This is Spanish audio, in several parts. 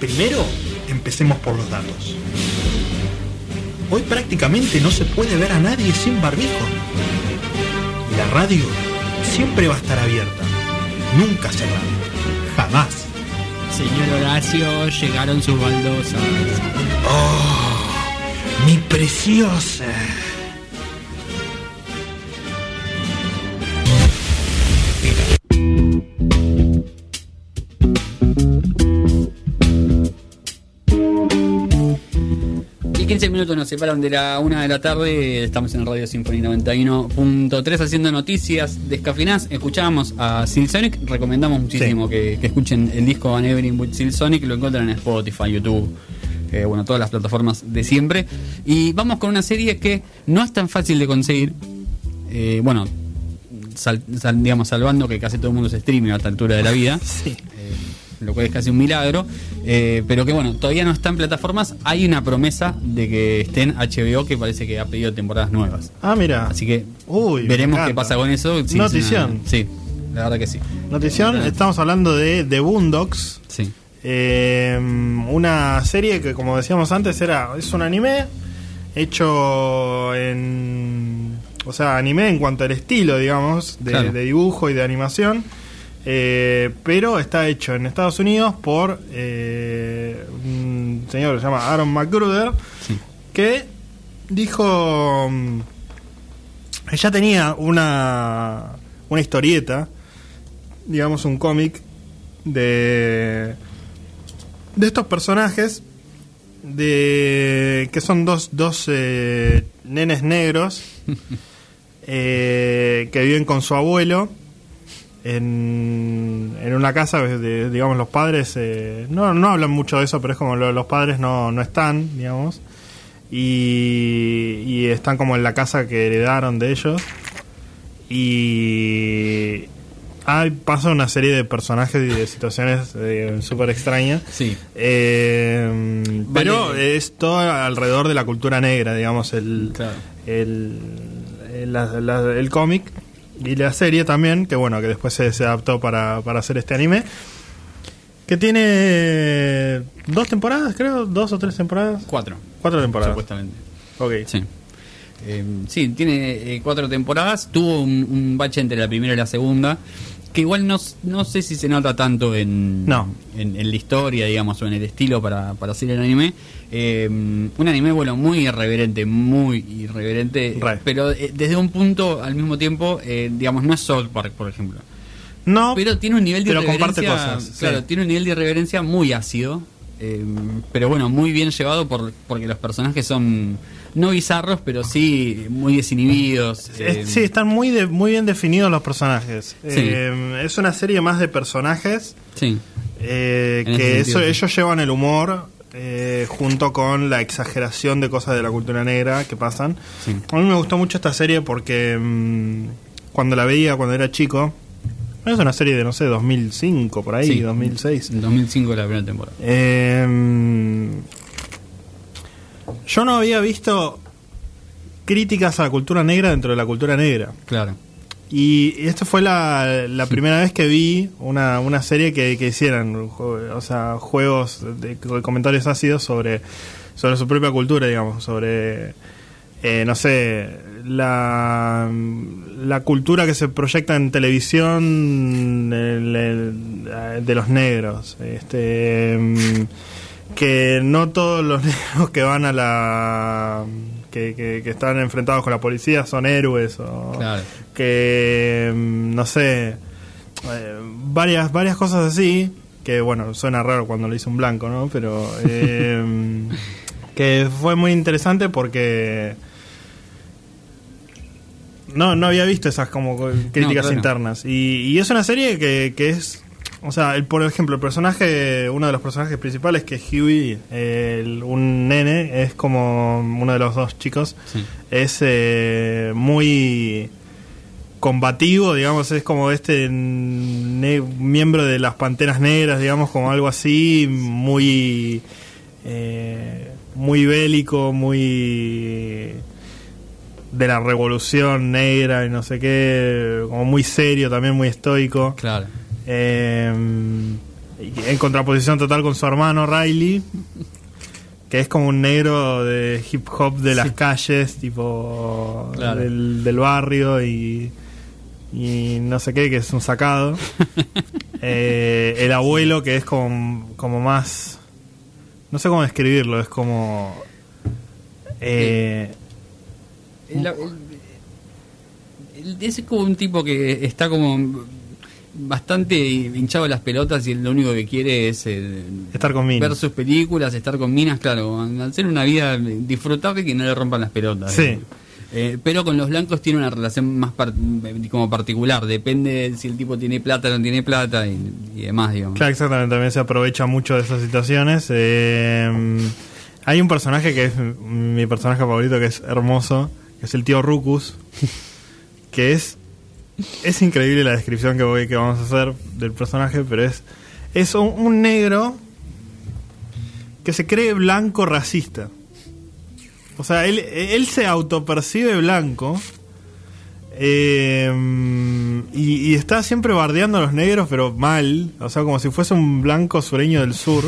Primero, empecemos por los datos. Hoy prácticamente no se puede ver a nadie sin barbijo. Y la radio siempre va a estar abierta, nunca cerrada, jamás. Señor Horacio, llegaron sus baldosas. ¡Oh, mi preciosa! Minutos nos separan de la 1 de la tarde. Estamos en Radio Sinfonía 91.3 haciendo noticias de Scafinance. Escuchábamos a Silsonic. Recomendamos muchísimo que escuchen el disco An Evening with Silsonic. Lo encuentran en Spotify, YouTube, bueno, todas las plataformas de siempre. Y vamos con una serie que no es tan fácil de conseguir. Bueno, digamos, salvando que casi todo el mundo se streamea a esta altura de la vida. Sí. Lo cual es casi un milagro, pero que bueno, todavía no está en plataformas. Hay una promesa de que esté en HBO, que parece que ha pedido temporadas nuevas. Ah, mira. Así que veremos qué pasa con eso. Sí, notición. Es una, sí, la verdad que sí. Notición, estamos hablando de The Boondocks. Sí. Una serie que, como decíamos antes, es un anime hecho en... O sea, anime en cuanto al estilo, digamos, de dibujo y de animación. Pero está hecho en Estados Unidos por un señor que se llama Aaron McGruder, que dijo que ya tenía una historieta, digamos un cómic de estos personajes que son dos nenes negros que viven con su abuelo en una casa, digamos, los padres no hablan mucho de eso, pero es como los padres no están, digamos, y están como en la casa que heredaron de ellos, y pasa una serie de personajes y de situaciones súper extrañas. Sí. Pero es todo alrededor de la cultura negra, digamos, el cómic. Y la serie también, que bueno, que después se adaptó para hacer este anime. Que tiene dos temporadas, creo, 2 o 3 temporadas. 4. 4 temporadas. Supuestamente. Ok. Sí. Sí, tiene 4 temporadas. Tuvo un bache entre la primera y la segunda. Que igual no sé si se nota tanto en la historia, digamos, o en el estilo para hacer el anime. Un anime, bueno, muy irreverente, pero desde un punto al mismo tiempo, digamos, no es South Park, por ejemplo. No, pero tiene un nivel de irreverencia, comparte cosas, claro, tiene un nivel de irreverencia muy ácido, pero bueno, muy bien llevado porque los personajes son... No bizarros, pero sí muy desinhibidos. Sí, están muy bien definidos los personajes. Sí. Es una serie más de personajes. Sí. Que sentido, ellos llevan el humor junto con la exageración de cosas de la cultura negra que pasan. Sí. A mí me gustó mucho esta serie porque cuando la veía, cuando era chico... Es una serie de, no sé, 2005, por ahí, sí, 2006. En 2005 la primera temporada. Yo no había visto críticas a la cultura negra dentro de la cultura negra. Claro. Y esta fue la primera vez que vi una serie que hicieran, o sea, juegos de comentarios ácidos sobre su propia cultura, digamos, sobre, no sé, la cultura que se proyecta en televisión de los negros. Que no todos los negros que van a la... que están enfrentados con la policía son héroes, o claro. Que, no sé, varias cosas así, que bueno, suena raro cuando lo hizo un blanco, ¿no? Pero que fue muy interesante porque no había visto esas como críticas internas. Y es una serie que es... O sea, por ejemplo, uno de los personajes principales, que es Huey, un nene, es como uno de los dos chicos, es muy combativo, digamos, es como este miembro de las Panteras Negras, digamos, como algo así, muy bélico, muy... de la revolución negra y no sé qué, como muy serio también, muy estoico. Claro. en contraposición total con su hermano Riley, que es como un negro de hip hop de las calles, tipo claro, del barrio y no sé qué, que es un sacado. El abuelo, que es como más, no sé cómo describirlo, es como es como un tipo que está como bastante hinchado las pelotas y lo único que quiere es estar con minas, ver sus películas, estar con minas, claro, hacer una vida disfrutable que no le rompan las pelotas. Sí. Pero con los blancos tiene una relación más como particular, depende si el tipo tiene plata o no tiene plata y demás, digamos. Claro, exactamente, también se aprovecha mucho de esas situaciones. Hay un personaje que es mi personaje favorito, que es hermoso, que es el tío Ruckus, que es increíble la descripción que vamos a hacer del personaje, pero es un negro que se cree blanco racista. O sea, él se autopercibe blanco y está siempre bardeando a los negros, pero mal. O sea, como si fuese un blanco sureño del sur.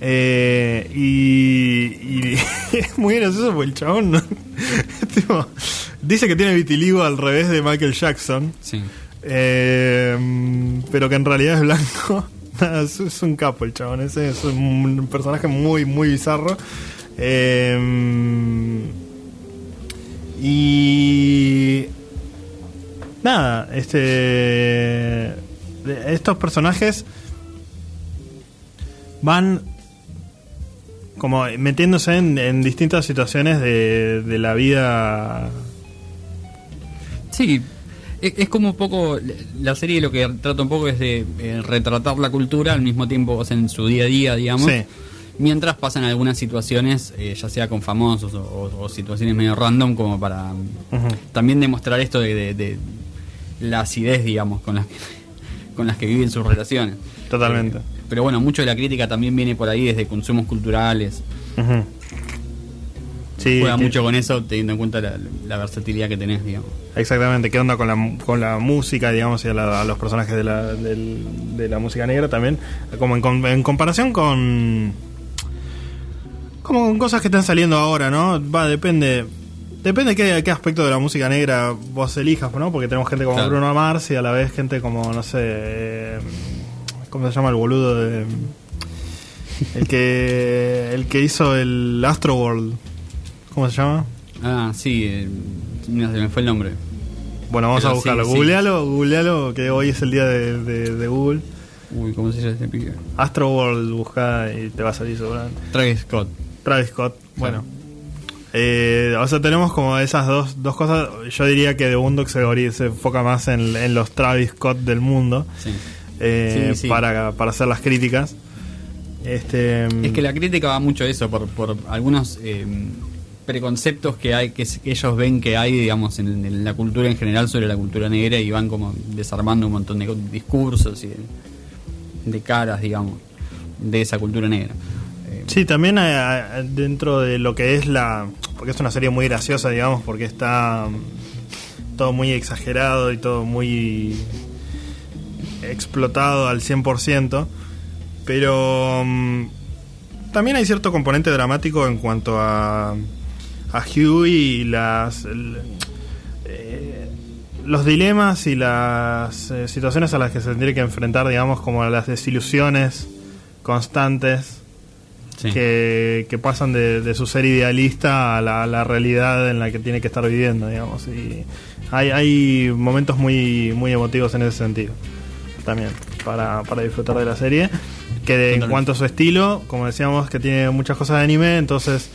Y es muy gracioso porque el chabón, ¿no? Tipo, dice que tiene vitiligo al revés de Michael Jackson. Sí. Pero que en realidad es blanco. Es un capo el chabón ese. Es un personaje muy, muy bizarro. Y nada, estos personajes van como metiéndose en distintas situaciones de la vida. Sí, es como un poco la serie, lo que trata un poco es de retratar la cultura al mismo tiempo, o sea, en su día a día, digamos. Sí. Mientras pasan algunas situaciones, ya sea con famosos o situaciones medio random, como para también demostrar esto de la acidez, digamos, con las que viven sus relaciones. Totalmente. Pero bueno, mucho de la crítica también viene por ahí desde consumos culturales. Sí, juega mucho con eso, teniendo en cuenta la versatilidad que tenés, digamos. Exactamente, qué onda con la música, digamos, y a los personajes de la música negra también, como en comparación con... como con cosas que están saliendo ahora, ¿no? Va, depende qué aspecto de la música negra vos elijas, ¿no? Porque tenemos gente como claro, Bruno Mars, y a la vez gente como, no sé, ¿cómo se llama el boludo? El que hizo el Astroworld. ¿Cómo se llama? Ah, sí, no se me fue el nombre. Bueno, vamos a buscarlo. Sí, googlealo, que hoy es el día de Google. Uy, ¿cómo se llama ese pibe? Astroworld, buscá y te va a salir seguramente. Travis Scott, bueno. O sea, tenemos como esas dos cosas. Yo diría que The Boondocks se enfoca más en los Travis Scott del mundo. Sí. Sí. Para hacer las críticas. Es que la crítica va mucho a eso, por algunos preconceptos que hay, que ellos ven que hay, digamos, en la cultura en general sobre la cultura negra, y van como desarmando un montón de discursos y de caras, digamos, de esa cultura negra. Sí, también dentro de lo que es porque es una serie muy graciosa, digamos, porque está todo muy exagerado y todo muy explotado al 100%, pero también hay cierto componente dramático en cuanto a Huey y los dilemas y las situaciones a las que se tiene que enfrentar, digamos, como las desilusiones constantes. Sí. Que pasan de su ser idealista a la realidad en la que tiene que estar viviendo, digamos. Y hay momentos muy, muy emotivos en ese sentido también, para disfrutar de la serie, que en cuanto a su estilo, como decíamos, que tiene muchas cosas de anime, entonces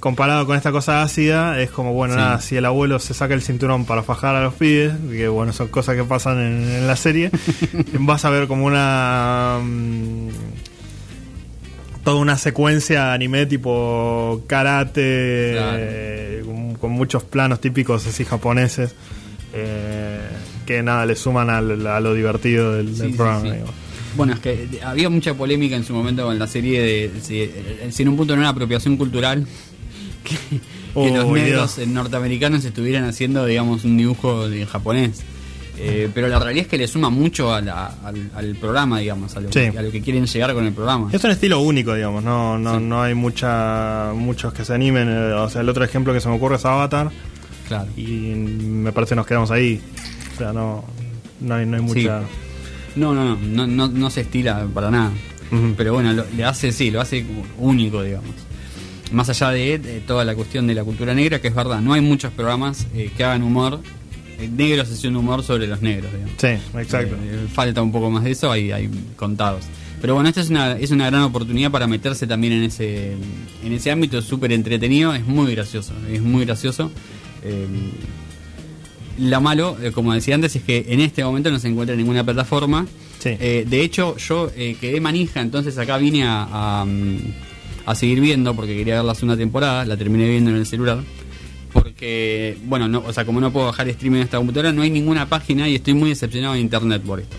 comparado con esta cosa ácida, es como, bueno, sí, nada, si el abuelo se saca el cinturón para fajar a los pibes, que bueno, son cosas que pasan en la serie, vas a ver como toda una secuencia anime tipo karate, claro, con muchos planos típicos así japoneses, que nada, le suman a lo divertido del programa. Sí, sí. Bueno, es que había mucha polémica en su momento con la serie de si en un punto no era apropiación cultural que los negros norteamericanos estuvieran haciendo, digamos, un dibujo en japonés. Pero la realidad es que le suma mucho a al programa, digamos, a lo que quieren llegar con el programa. Es un estilo único, digamos, no hay muchos que se animen. O sea, el otro ejemplo que se me ocurre es Avatar. Claro. Y me parece que nos quedamos ahí. O sea, no hay mucha... Sí. No se estila para nada. Uh-huh. Pero bueno, lo hace único, digamos. Más allá de toda la cuestión de la cultura negra, que es verdad, no hay muchos programas que hagan humor. Negros es un humor sobre los negros, digamos. Sí, exacto. Falta un poco más de eso, hay contados. Pero bueno, esta es una gran oportunidad para meterse también en ese ámbito. Es súper entretenido, es muy gracioso. Lo malo, como decía antes, es que en este momento no se encuentra en ninguna plataforma. Sí. De hecho, yo quedé manija, entonces acá vine a seguir viendo, porque quería ver la segunda temporada, la terminé viendo en el celular. Porque, bueno, como no puedo bajar streaming en esta computadora, no hay ninguna página, y estoy muy decepcionado de internet por esto.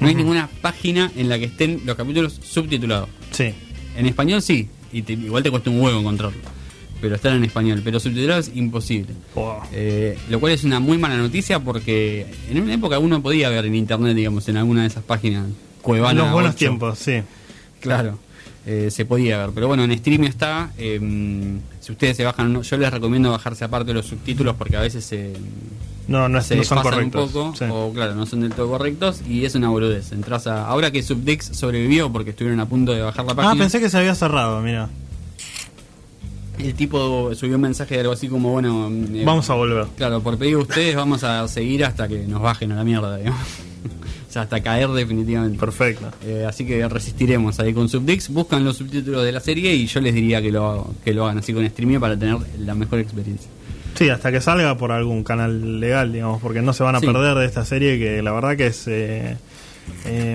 No hay ninguna página en la que estén los capítulos subtitulados. Sí. En español sí, y igual te cuesta un huevo encontrarlo. Pero están en español, pero subtitulado es imposible. Wow. Lo cual es una muy mala noticia, porque en una época uno podía ver en internet, digamos, en alguna de esas páginas Cuevana. En los buenos tiempos, sí. Claro, se podía ver. Pero bueno, en stream está. Si ustedes se bajan, yo les recomiendo bajarse aparte los subtítulos, porque a veces no son correctos. Un poco, sí. O claro, no son del todo correctos, y es una boludez. Entrás ahora que Subdix sobrevivió, porque estuvieron a punto de bajar la página. Ah, pensé que se había cerrado, mirá. El tipo subió un mensaje de algo así como, bueno... vamos a volver. Claro, por pedido de ustedes vamos a seguir hasta que nos bajen a la mierda, digamos. O sea, hasta caer definitivamente. Perfecto. Así que resistiremos ahí con Subdix. Buscan los subtítulos de la serie, y yo les diría que lo hagan así con streaming para tener la mejor experiencia. Sí, hasta que salga por algún canal legal, digamos, porque no se van a perder de esta serie, que la verdad que es...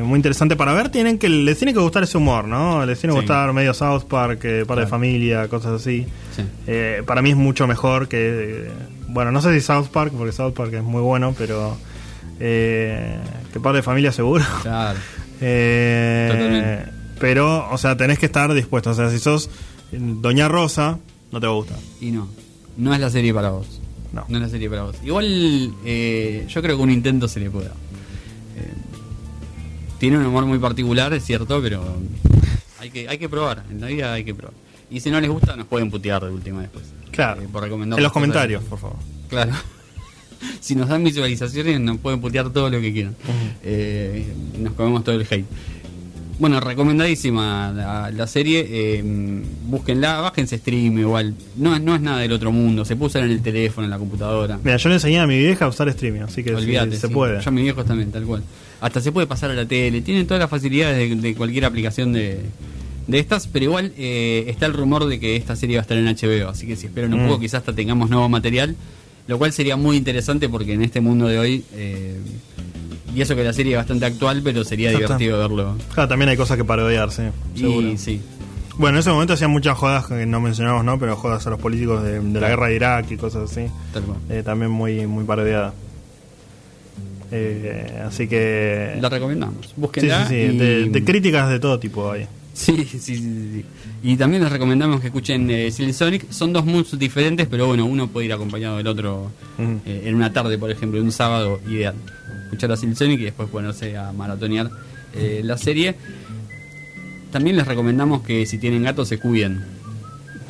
muy interesante para ver. Les tiene que gustar ese humor, ¿no? Les tiene que gustar medio South Park, Padre de Familia, cosas así. Sí. Para mí es mucho mejor que... Bueno, no sé si South Park, porque South Park es muy bueno, pero... que Padre de Familia seguro. Claro. Pero, o sea, tenés que estar dispuesto. O sea, si sos Doña Rosa, no te va a gustar. Y no es la serie para vos. No es la serie para vos. Igual, yo creo que un intento se le puede dar. Tiene un humor muy particular, es cierto, pero hay que probar. En la vida hay que probar. Y si no les gusta, nos pueden putear de última después. Claro. Por recomendar en los comentarios, por favor. Claro. Si nos dan visualizaciones, nos pueden putear todo lo que quieran. Uh-huh. Nos comemos todo el hate. Bueno, recomendadísima la serie. Búsquenla, bájense stream igual. No es nada del otro mundo. Se puede usar en el teléfono, en la computadora. Mira, yo le enseñé a mi vieja a usar streaming, así que olvídate, sí, se puede. Yo a mis viejos también, tal cual. Hasta se puede pasar a la tele. Tienen todas las facilidades de cualquier aplicación de estas. Pero igual está el rumor de que esta serie va a estar en HBO. Así que si esperan un poco, quizás hasta tengamos nuevo material. Lo cual sería muy interesante, porque en este mundo de hoy... y eso que la serie es bastante actual, pero sería divertido verlo. Claro, también hay cosas que parodiar, sí. Seguro. Sí. Bueno, en ese momento hacían muchas jodas que no mencionamos, ¿no? Pero jodas a los políticos de la guerra de Irak y cosas así. También muy, muy parodiada. Así que... la recomendamos. Búsquenla. Sí. De críticas de todo tipo hay. Sí. Y también les recomendamos que escuchen Silsonic. Son dos mundos diferentes, pero bueno, uno puede ir acompañado del otro en una tarde, por ejemplo, un sábado ideal. Escuchar a Silsonic y después ponerse a maratonear la serie. También les recomendamos que si tienen gatos se cuiden.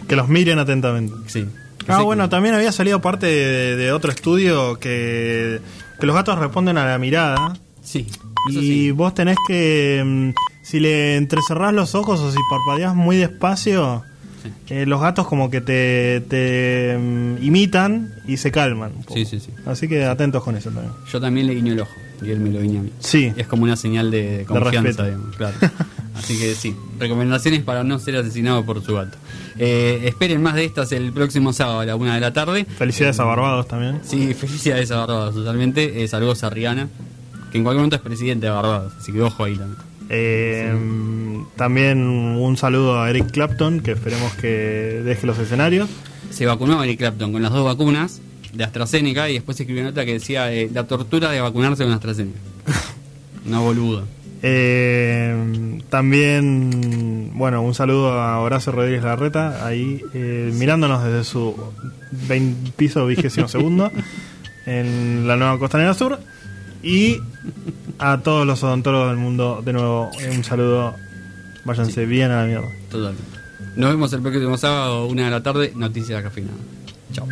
Que los miren atentamente. Sí. Bueno, también había salido parte de otro estudio que los gatos responden a la mirada. Sí. Eso y vos tenés que... si le entrecerrás los ojos o si parpadeás muy despacio... los gatos como que te imitan y se calman un poco. Sí. Así que atentos con eso también. Yo también le guiño el ojo y él me lo guiña a mí. Sí. Es como una señal de confianza, de respeto, digamos, claro. Así que sí, recomendaciones para no ser asesinado por su gato. Esperen más de estas el próximo sábado a la 1 de la tarde. Felicidades a Barbados también. Sí, felicidades a Barbados, totalmente. Saludos a Rihanna, que en cualquier momento es presidente de Barbados, así que ojo ahí también. También un saludo a Eric Clapton, que esperemos que deje los escenarios. Se vacunó Eric Clapton con las 2 vacunas de AstraZeneca, y después escribió una nota que decía la tortura de vacunarse con AstraZeneca. No, boludo. También, bueno, un saludo a Horacio Rodríguez Larreta, ahí mirándonos desde su piso 22º en la Nueva Costanera Sur. Y a todos los odontólogos del mundo, de nuevo, un saludo. Váyanse bien a la mierda. Total. Nos vemos el próximo sábado, 1 de la tarde. Noticias Scafinance. Chao.